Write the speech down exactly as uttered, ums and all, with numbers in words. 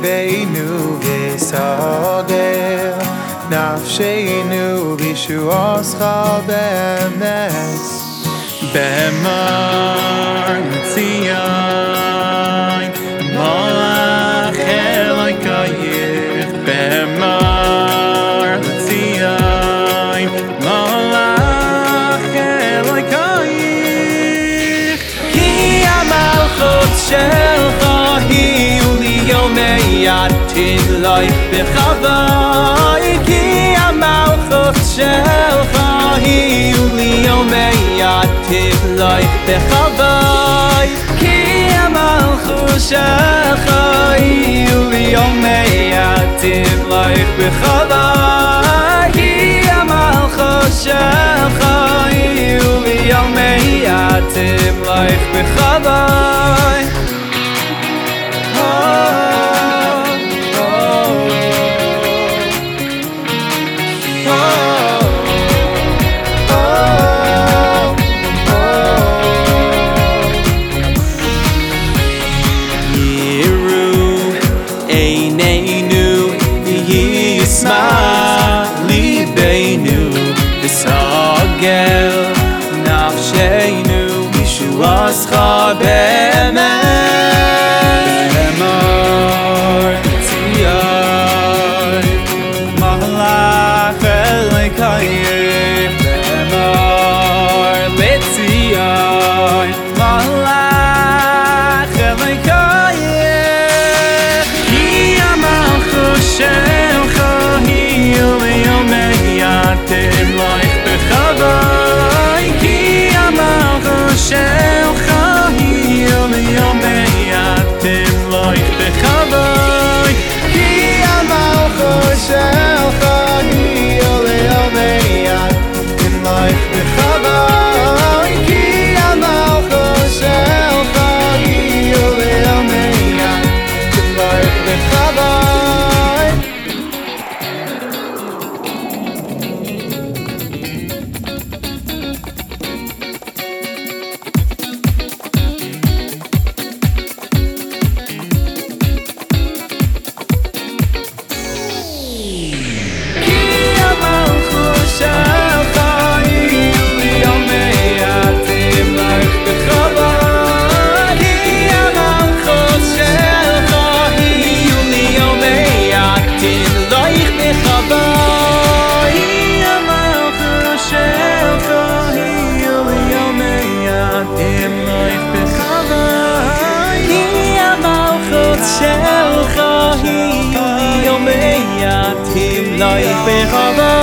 ליבנו ויסדר נפשנו בישועתך באמס באמר ציון מלך אלוקייך באמר ציון מלך אלוקייך כי המלכות שלך tin life bekhavai ki amal khot shel khahi uli yomiyat tin life bekhavai ki amal khot shel khahi uli yomiyat tin life bekhavai ki amal khot shel khahi uli yomiyat tin life bekhavai Gel nafshaynu bishuas khabama amar tiyar mahlaf alkayem amar letiyar mahlaf alkayem yama khushan khahil yomayatem la Shall khahi yomiyat him life bihaba